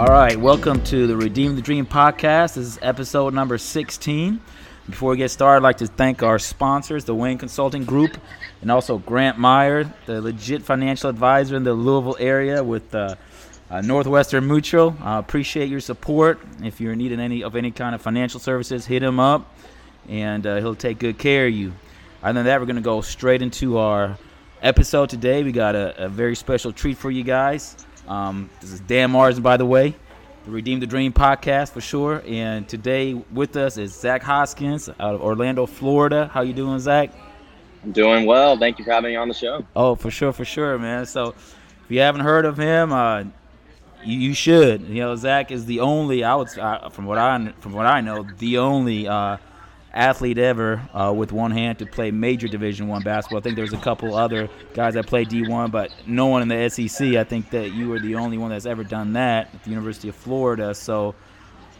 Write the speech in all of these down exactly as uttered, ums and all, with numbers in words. All right, welcome to the Redeem the Dream podcast. This is episode number sixteen. Before we get started, I'd like to thank our sponsors, the Wayne Consulting Group, and also Grant Meyer, the legit financial advisor in the Louisville area with uh, uh, Northwestern Mutual. I uh, appreciate your support. If you're needing any of any kind of financial services, hit him up, and uh, he'll take good care of you. Other than that, we're going to go straight into our episode today. We got a, a very special treat for you guys. Um, this is Dan Marsden, by the way, the Redeem the Dream podcast for sure. And today with us is Zach Hoskins out of Orlando, Florida. How you doing, Zach? I'm doing well. Thank you for having me on the show. Oh, for sure, for sure, man. So if you haven't heard of him, uh, you, you should. You know, Zach is the only, I would, uh, from what I from what I know, the only uh, athlete ever uh, with one hand to play major Division One basketball. I think there's a couple other guys that play D one, but no one in the S E C. I think that you were the only one that's ever done that at the University of Florida. So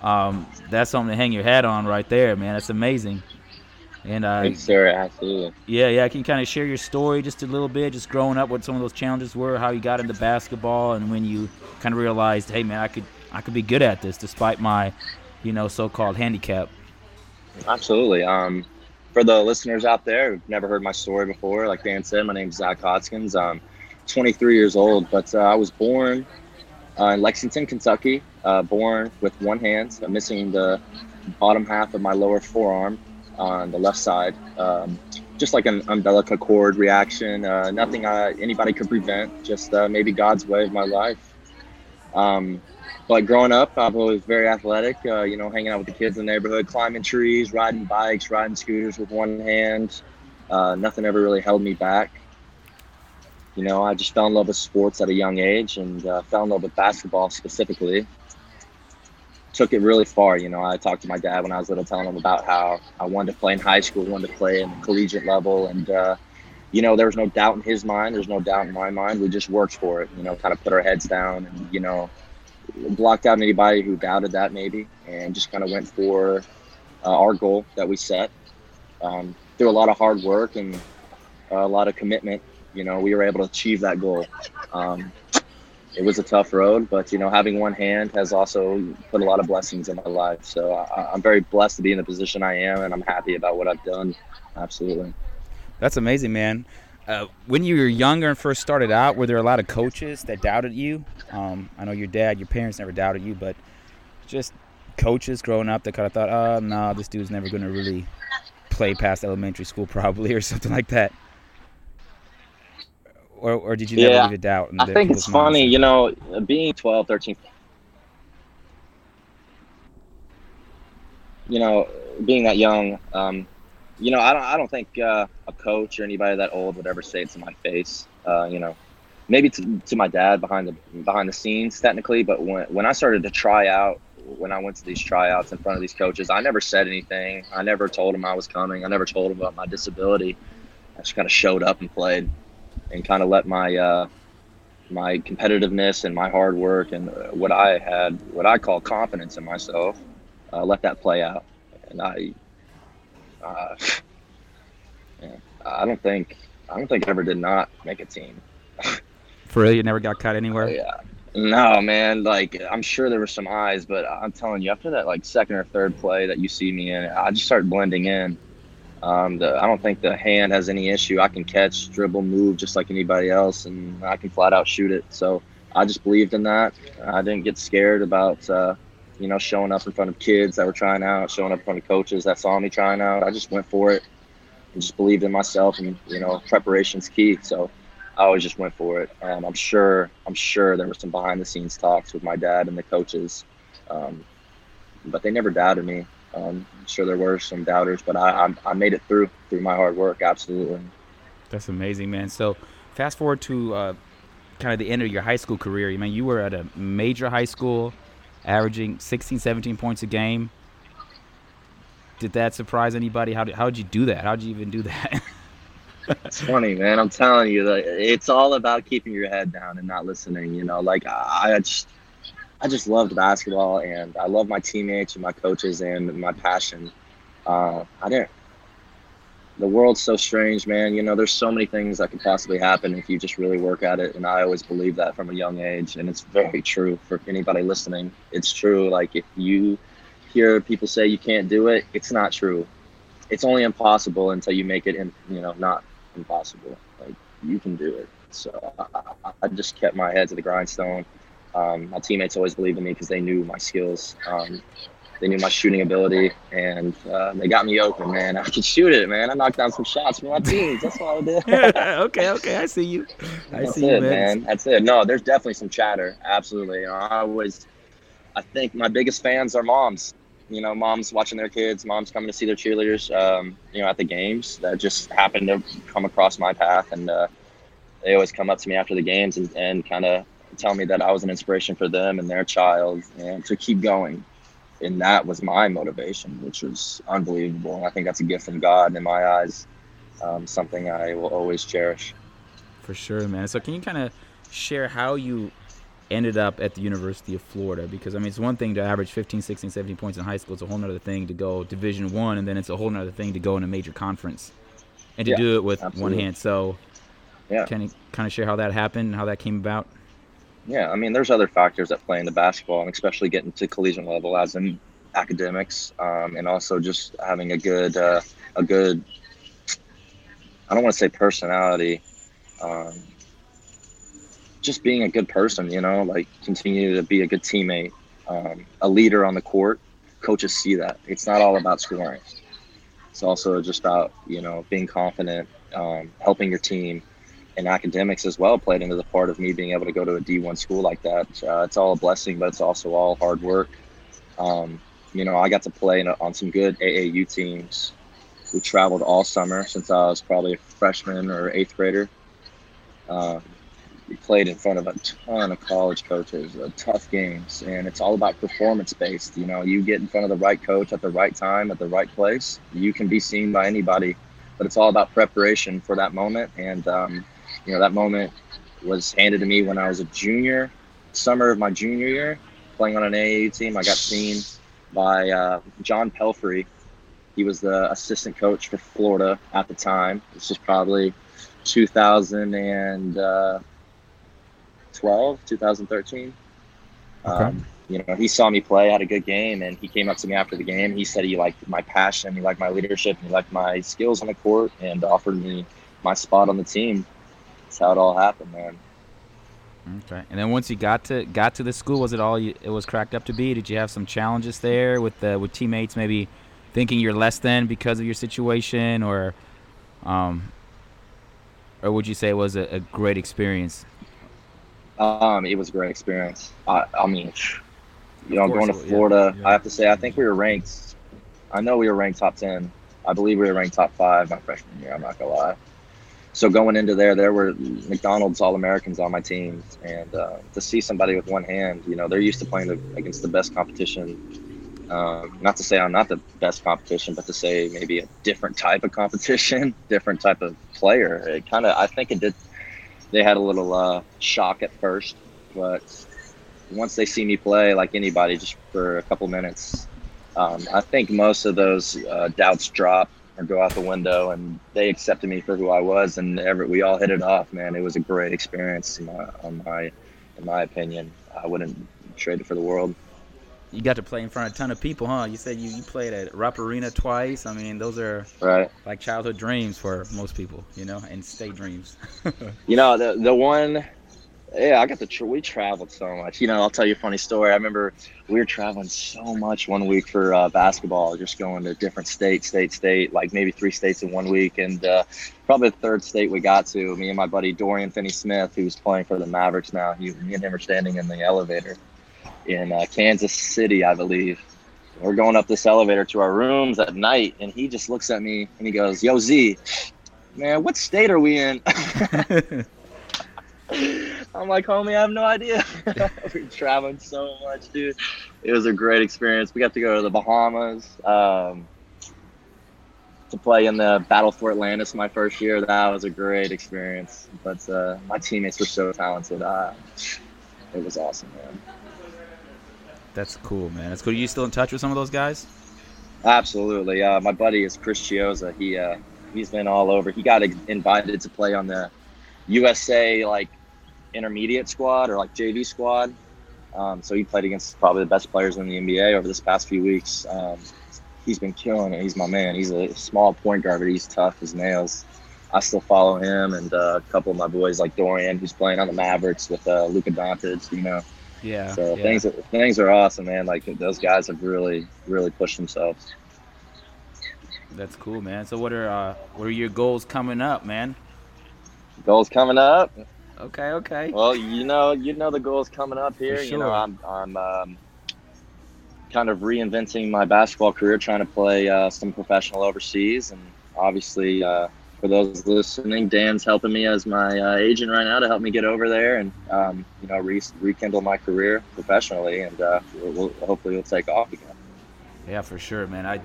um, that's something to hang your hat on right there, man. That's amazing. And uh, Thanks, sir. Absolutely. Yeah, yeah. Can you kind of share your story just a little bit, just growing up, what some of those challenges were, how you got into basketball, and when you kind of realized, hey, man, I could I could be good at this despite my, you know, so-called handicap. Absolutely. Um, for the listeners out there who've never heard my story before, like Dan said, my name's Zach Hoskins. I'm twenty-three years old, but uh, I was born uh, in Lexington, Kentucky, uh, born with one hand. I'm missing the bottom half of my lower forearm on the left side, um, just like an umbilical cord reaction. Uh, nothing I, anybody could prevent, just uh, maybe God's way of my life. Um, But growing up, I was very athletic, uh, you know, hanging out with the kids in the neighborhood, climbing trees, riding bikes, riding scooters with one hand. Uh, nothing ever really held me back. You know, I just fell in love with sports at a young age and uh, fell in love with basketball specifically. Took it really far. You know, I talked to my dad when I was little, telling him about how I wanted to play in high school, wanted to play in the collegiate level. And, uh, you know, there was no doubt in his mind. There was no doubt in my mind. We just worked for it, you know, kind of put our heads down and, you know, blocked out anybody who doubted that maybe, and just kind of went for uh, our goal that we set. Um, through a lot of hard work and a lot of commitment, you know, we were able to achieve that goal. Um, it was a tough road, but, you know, having one hand has also put a lot of blessings in my life. So I, I'm very blessed to be in the position I am, and I'm happy about what I've done. Absolutely. That's amazing, man. Uh, when you were younger and first started out, were there a lot of coaches that doubted you? Um, I know your dad, your parents never doubted you, but just coaches growing up that kind of thought, oh, no, this dude's never going to really play past elementary school probably or something like that. Or or did you yeah, never leave a doubt? I think it's funny, you know, being twelve, thirteen, you know, being that young, um, you know, I don't I don't think uh, a coach or anybody that old would ever say it to my face, uh, you know, maybe to, to my dad behind the behind the scenes technically. But when, when I started to try out, when I went to these tryouts in front of these coaches, I never said anything. I never told them I was coming. I never told them about my disability. I just kind of showed up and played and kind of let my uh, my competitiveness and my hard work and what I had, what I call confidence in myself, uh, let that play out. And I... Uh, yeah. I don't think I don't think I ever did not make a team. For real, you never got cut anywhere? Uh, yeah, no, man. Like, I'm sure there were some eyes, but I'm telling you, after that, like second or third play that you see me in, I just started blending in. Um, the, I don't think the hand has any issue. I can catch, dribble, move just like anybody else, and I can flat out shoot it. So I just believed in that. I didn't get scared about. Uh, You know, showing up in front of kids that were trying out, showing up in front of coaches that saw me trying out. I just went for it and just believed in myself, and, you know, preparation's key. So I always just went for it. Um, I'm sure I'm sure there were some behind-the-scenes talks with my dad and the coaches, um, but they never doubted me. Um, I'm sure there were some doubters, but I, I I made it through through my hard work, absolutely. That's amazing, man. So fast forward to uh, kind of the end of your high school career. I mean, you were at a major high school, averaging sixteen, seventeen points a game. Did that surprise anybody? How did, how'd you do that? How'd you even do that? It's funny, man. I'm telling you, like, it's all about keeping your head down and not listening. You know, like I, I just, I just loved basketball, and I love my teammates and my coaches and my passion. Uh, I didn't, the world's so strange, man. You know, there's so many things that could possibly happen if you just really work at it. And I always believe that from a young age. And it's very true for anybody listening. It's true. Like, if you hear people say you can't do it, it's not true. It's only impossible until you make it, in, you know, not impossible. Like, you can do it. So I, I just kept my head to the grindstone. Um, my teammates always believed in me because they knew my skills. Um, They knew my shooting ability, and uh, they got me open, man. I could shoot it, man. I knocked down some shots for my teams. That's all I did. okay, okay. I see you. I That's see it, you, man. That's it. No, there's definitely some chatter. Absolutely. I always, I think my biggest fans are moms. You know, moms watching their kids, moms coming to see their cheerleaders, um, you know, at the games. That just happened to come across my path, and uh, they always come up to me after the games and, and kind of tell me that I was an inspiration for them and their child, and to keep going. And that was my motivation, which was unbelievable. And I think that's a gift from God in my eyes, um, something I will always cherish. For sure, man. So can you kind of share how you ended up at the University of Florida? Because, I mean, it's one thing to average fifteen, sixteen, seventeen points in high school. It's a whole other thing to go Division One, and then it's a whole other thing to go in a major conference and to yeah, do it with absolutely. one hand. So yeah. Can you kind of share how that happened and how that came about? Yeah, I mean, there's other factors that play into basketball, and especially getting to collegiate level, as in academics, um, and also just having a good, uh, a good. I don't want to say personality, um, just being a good person. You know, like continue to be a good teammate, um, a leader on the court. Coaches see that it's not all about scoring; it's also just about, you know, being confident, um, helping your team. And academics as well played into the part of me being able to go to a D one school like that. Uh, it's all a blessing, but it's also all hard work. Um, you know, I got to play in a, on some good A A U teams. We traveled all summer since I was probably a freshman or eighth grader. Uh, we played in front of a ton of college coaches, uh, tough games, and it's all about performance-based. You know, you get in front of the right coach at the right time, at the right place, you can be seen by anybody, but it's all about preparation for that moment. And, um, you know, that moment was handed to me when I was a junior, summer of my junior year, playing on an A A U team. I got seen by uh, John Pelfrey. He was the assistant coach for Florida at the time. This was probably two thousand twelve, two thousand thirteen. Okay. Um, you know, he saw me play, had a good game, and he came up to me after the game. He said he liked my passion, he liked my leadership, and he liked my skills on the court, and offered me my spot on the team. That's how it all happened, man. Okay. And then once you got to got to the school, was it all you, it was cracked up to be? Did you have some challenges there with the with teammates maybe thinking you're less than because of your situation, or um or would you say it was a, a great experience? Um, it was a great experience. I, I mean, you know, going to Florida, yeah, yeah. I have to say I think we were ranked. I know we were ranked top ten. I believe we were ranked top five my freshman year. I'm not gonna lie. So going into there, there were McDonald's All-Americans on my team. And uh, to see somebody with one hand, you know, they're used to playing the, against the best competition. Um, not to say I'm not the best competition, but to say maybe a different type of competition, different type of player. It kind of, I think it did, they had a little uh, shock at first. But once they see me play, like anybody, just for a couple minutes, um, I think most of those uh, doubts dropped. Or go out the window, and they accepted me for who I was, and every, we all hit it off, man. It was a great experience, in my, on my, in my opinion. I wouldn't trade it for the world. You got to play in front of a ton of people, huh? You said you, you played at Rupp Arena twice. I mean, those are right. like childhood dreams for most people, you know, and state dreams. You know, the the one, yeah, I got the tra- we traveled so much. You know, I'll tell you a funny story. I remember we were traveling so much one week for uh, basketball, just going to different states, state, state, like maybe three states in one week. And uh, probably the third state we got to, me and my buddy Dorian Finney-Smith, who's playing for the Mavericks now, he, me and him are standing in the elevator in uh, Kansas City, I believe. We're going up this elevator to our rooms at night, and he just looks at me and he goes, "Yo, Z, man, what state are we in?" I'm like, "Homie, I have no idea." We're traveling so much, dude. It was a great experience. We got to go to the Bahamas um, to play in the Battle for Atlantis my first year. That was a great experience. But uh, my teammates were so talented. Uh, it was awesome, man. That's cool, man. That's cool. Are you still in touch with some of those guys? Absolutely. Uh, my buddy is Chris Chiosa. He uh, he's been all over. He got invited to play on the U S A like intermediate squad or like J V squad. Um, so he played against probably the best players in the N B A over this past few weeks. Um, he's been killing it. He's my man. He's a small point guard, but he's tough as nails. I still follow him and uh, a couple of my boys like Dorian, who's playing on the Mavericks with uh, Luka Doncic, you know. Yeah. So yeah. things things are awesome, man. Like those guys have really, really pushed themselves. That's cool, man. So what are uh, what are your goals coming up, man? Goals coming up? Okay, okay. Well, you know, you know the goals coming up here. Sure. You know, I'm I'm um, kind of reinventing my basketball career, trying to play uh, some professional overseas, and obviously. Uh, For those listening, Dan's helping me as my uh, agent right now to help me get over there and, um, you know, re- rekindle my career professionally, and uh, we'll, we'll, hopefully it'll take off again. Yeah, for sure, man. I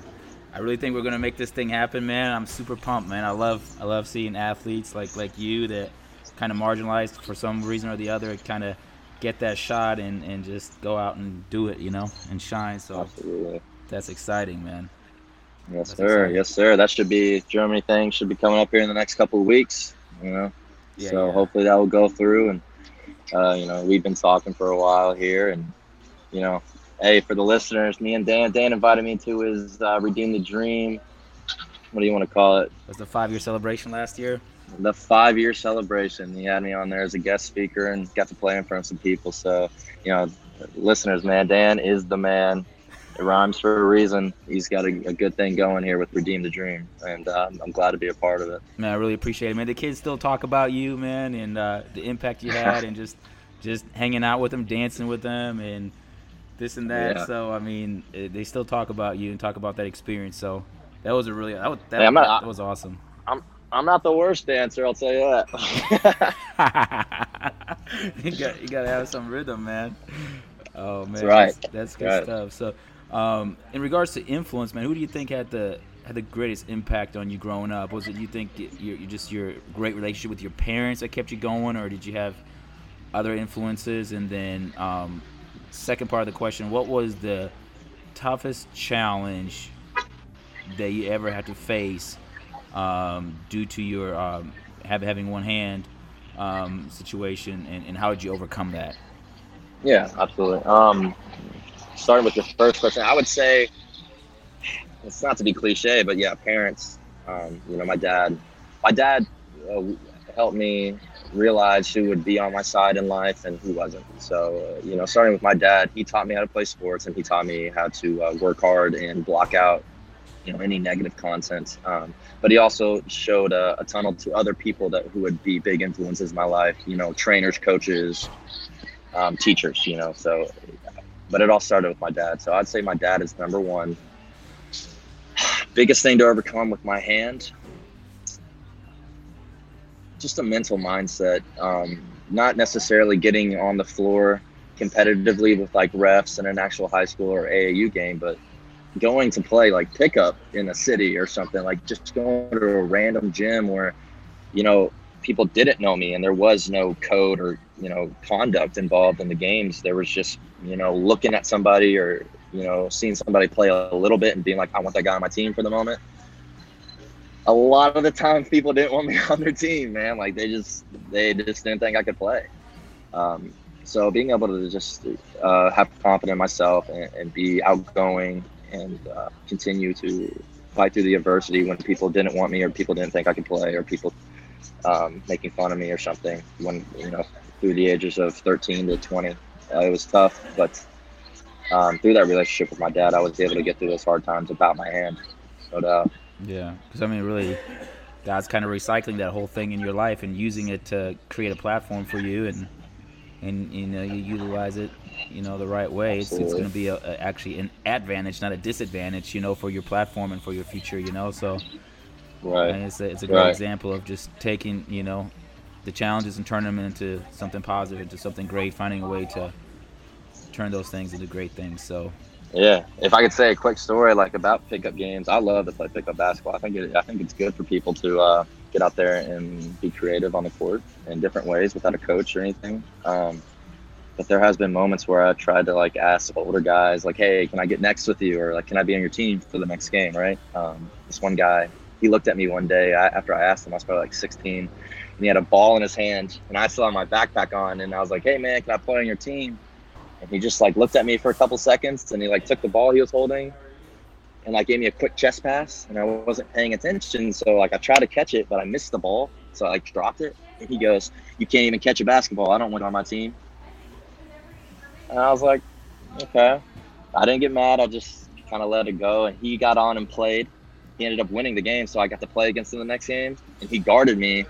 I really think we're going to make this thing happen, man. I'm super pumped, man. I love I love seeing athletes like, like you that kind of marginalized for some reason or the other kind of get that shot and, and just go out and do it, you know, and shine. So absolutely. That's exciting, man. Yes, That's sir. Exciting. Yes, sir. That should be Germany thing should be coming up here in the next couple of weeks, you know, yeah, so yeah. hopefully that will go through. And, uh, you know, we've been talking for a while here and, you know, hey, for the listeners, me and Dan, Dan invited me to his uh, Redeem the Dream. What do you want to call it? It was the five year celebration last year. The five year celebration. He had me on there as a guest speaker and got to play in front of some people. So, you know, listeners, man, Dan is the man. It rhymes for a reason. He's got a, a good thing going here with Redeem the Dream, and uh, I'm glad to be a part of it. Man, I really appreciate it, man. The kids still talk about you, man, and uh, the impact you had, and just just hanging out with them, dancing with them, and this and that. Yeah. So, I mean, they still talk about you and talk about that experience. So that was a really that was, that, hey, I'm not, that was awesome. I'm I'm not the worst dancer, I'll tell you that. you got you got to have some rhythm, man. Oh man, that's right. That's, that's good right. stuff. So. Um, in regards to influence, man, who do you think had the had the greatest impact on you growing up? Was it you think you just your great relationship with your parents that kept you going, or did you have other influences? And then um, second part of the question, what was the toughest challenge that you ever had to face um, due to your um, have, having one hand um, situation, and, and how did you overcome that? Yeah, absolutely. Um, Starting with the first question, I would say, it's not to be cliche, but yeah, parents, um, you know, my dad, my dad uh, helped me realize who would be on my side in life and who wasn't. So, uh, you know, starting with my dad, he taught me how to play sports, and he taught me how to uh, work hard and block out, you know, any negative content. Um, but he also showed a, a tunnel to other people that who would be big influences in my life, you know, trainers, coaches, um, teachers, you know, so... But it all started with my dad. So I'd say my dad is number one. Biggest thing to overcome with my hand, just a mental mindset. Um, not necessarily getting on the floor competitively with like refs in an actual high school or A A U game, but going to play like pickup in a city or something, like just going to a random gym where, you know, people didn't know me and there was no code or, you know, conduct involved in the games. There was just, you know, looking at somebody or, you know, seeing somebody play a little bit and being like, I want that guy on my team for the moment. A lot of the times people didn't want me on their team, man. Like they just, they just didn't think I could play. Um, so being able to just uh, have confidence in myself and, and be outgoing and uh, continue to fight through the adversity when people didn't want me or people didn't think I could play or people um, making fun of me or something when, you know, through the ages of thirteen to twenty. Uh, it was tough, but um, through that relationship with my dad, I was able to get through those hard times without my hand. But, uh, yeah, because, I mean, really, God's kind of recycling that whole thing in your life and using it to create a platform for you and, and you know, you utilize it, you know, the right way. Absolutely. It's, it's going to be a, a, actually an advantage, not a disadvantage, you know, for your platform and for your future, you know. So right. And it's a, it's a great right. example of just taking, you know, the challenges and turn them into something positive, into something great, finding a way to turn those things into great things. So yeah, if I could say a quick story like about pickup games, I love to play pickup basketball. I think it, I think it's good for people to uh, get out there and be creative on the court in different ways without a coach or anything. Um, but there has been moments where I tried to like ask older guys like, hey, can I get next with you? Or like, can I be on your team for the next game? Right. Um, this one guy he looked at me one day I, after I asked him, I was probably like sixteen, and he had a ball in his hand, and I still had my backpack on, and I was like, hey man, can I play on your team? And he just like looked at me for a couple seconds, and he like took the ball he was holding and like gave me a quick chest pass, and I wasn't paying attention, so like I tried to catch it, but I missed the ball, so I like dropped it. And he goes, you can't even catch a basketball, I don't want on my team. And I was like, okay. I didn't get mad, I just kind of let it go, and he got on and played. He ended up winning the game, so I got to play against him the next game, and he guarded me,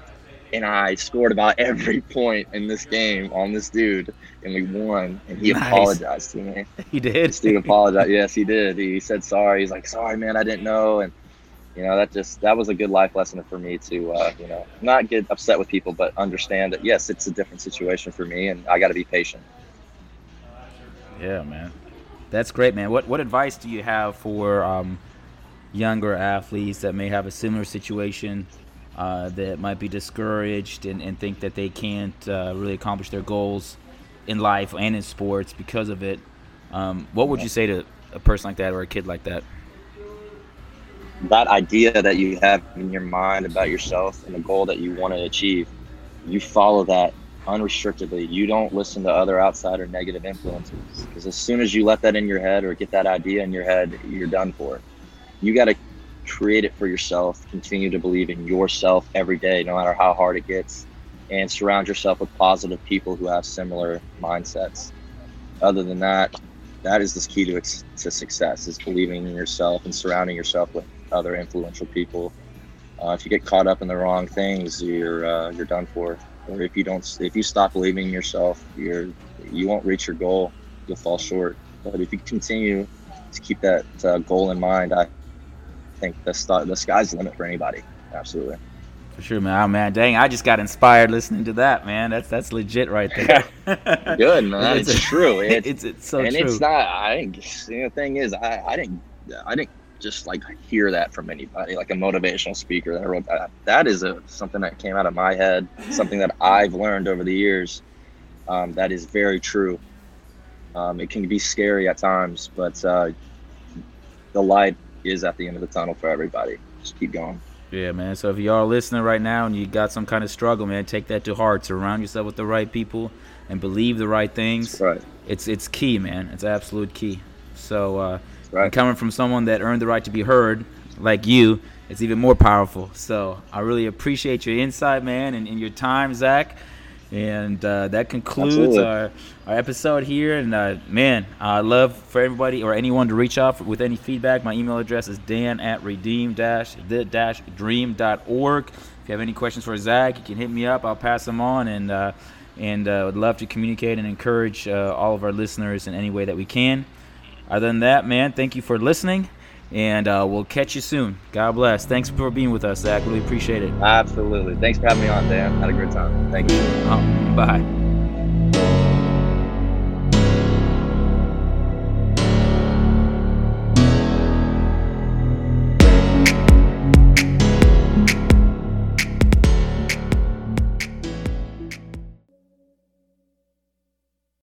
and I scored about every point in this game on this dude, and we won, and he nice. apologized to me. He did? This dude apologized. Yes, he did. He said sorry. He's like, sorry, man, I didn't know. And, you know, that just that was a good life lesson for me to, uh, you know, not get upset with people, but understand that, yes, it's a different situation for me, and I got to be patient. Yeah, man. That's great, man. What what advice do you have for um, younger athletes that may have a similar situation, uh, that might be discouraged and, and think that they can't uh, really accomplish their goals in life and in sports because of it? Um, what would you say to a person like that or a kid like that? That idea that you have in your mind about yourself and the goal that you want to achieve, you follow that unrestrictedly. You don't listen to other outside or negative influences, because as soon as you let that in your head or get that idea in your head, you're done for it. You got to create it for yourself, continue to believe in yourself every day, no matter how hard it gets, and surround yourself with positive people who have similar mindsets. Other than that, that is the key to to success, is believing in yourself and surrounding yourself with other influential people. Uh, if you get caught up in the wrong things, you're uh, you're done for. Or if you don't, if you stop believing in yourself, you're, you won't reach your goal. You'll fall short. But if you continue to keep that uh, goal in mind, I think the st- the sky's the limit for anybody. Absolutely. For sure, man. Oh, man, dang, I just got inspired listening to that, man. That's that's legit right there. Good, man. It's, it's true. It's, it's, it's so and true. And it's not. I didn't. You know, the thing is, I, I didn't. I didn't. just like hear that from anybody, like a motivational speaker that I wrote. That that is a something that came out of my head, something that I've learned over the years, um that is very true. Um it can be scary at times, but uh the light is at the end of the tunnel for everybody. Just keep going. Yeah, man. So if y'all listening right now and you got some kind of struggle, man, take that to heart. Surround yourself with the right people and believe the right things. That's right. It's it's key, man. It's absolute key. So uh right. coming from someone that earned the right to be heard, like you, it's even more powerful. So I really appreciate your insight, man, and, and your time, Zach. And uh, that concludes our, our episode here. And, uh, man, I'd love for everybody or anyone to reach out for, with any feedback. My email address is dan at redeem the dream dot org. If you have any questions for Zach, you can hit me up. I'll pass them on, and uh, and uh, would love to communicate and encourage uh, all of our listeners in any way that we can. Other than that, man, thank you for listening, and uh, we'll catch you soon. God bless. Thanks for being with us, Zach. Really appreciate it. Absolutely. Thanks for having me on, Dan. Had a great time. Thank you. Um, bye.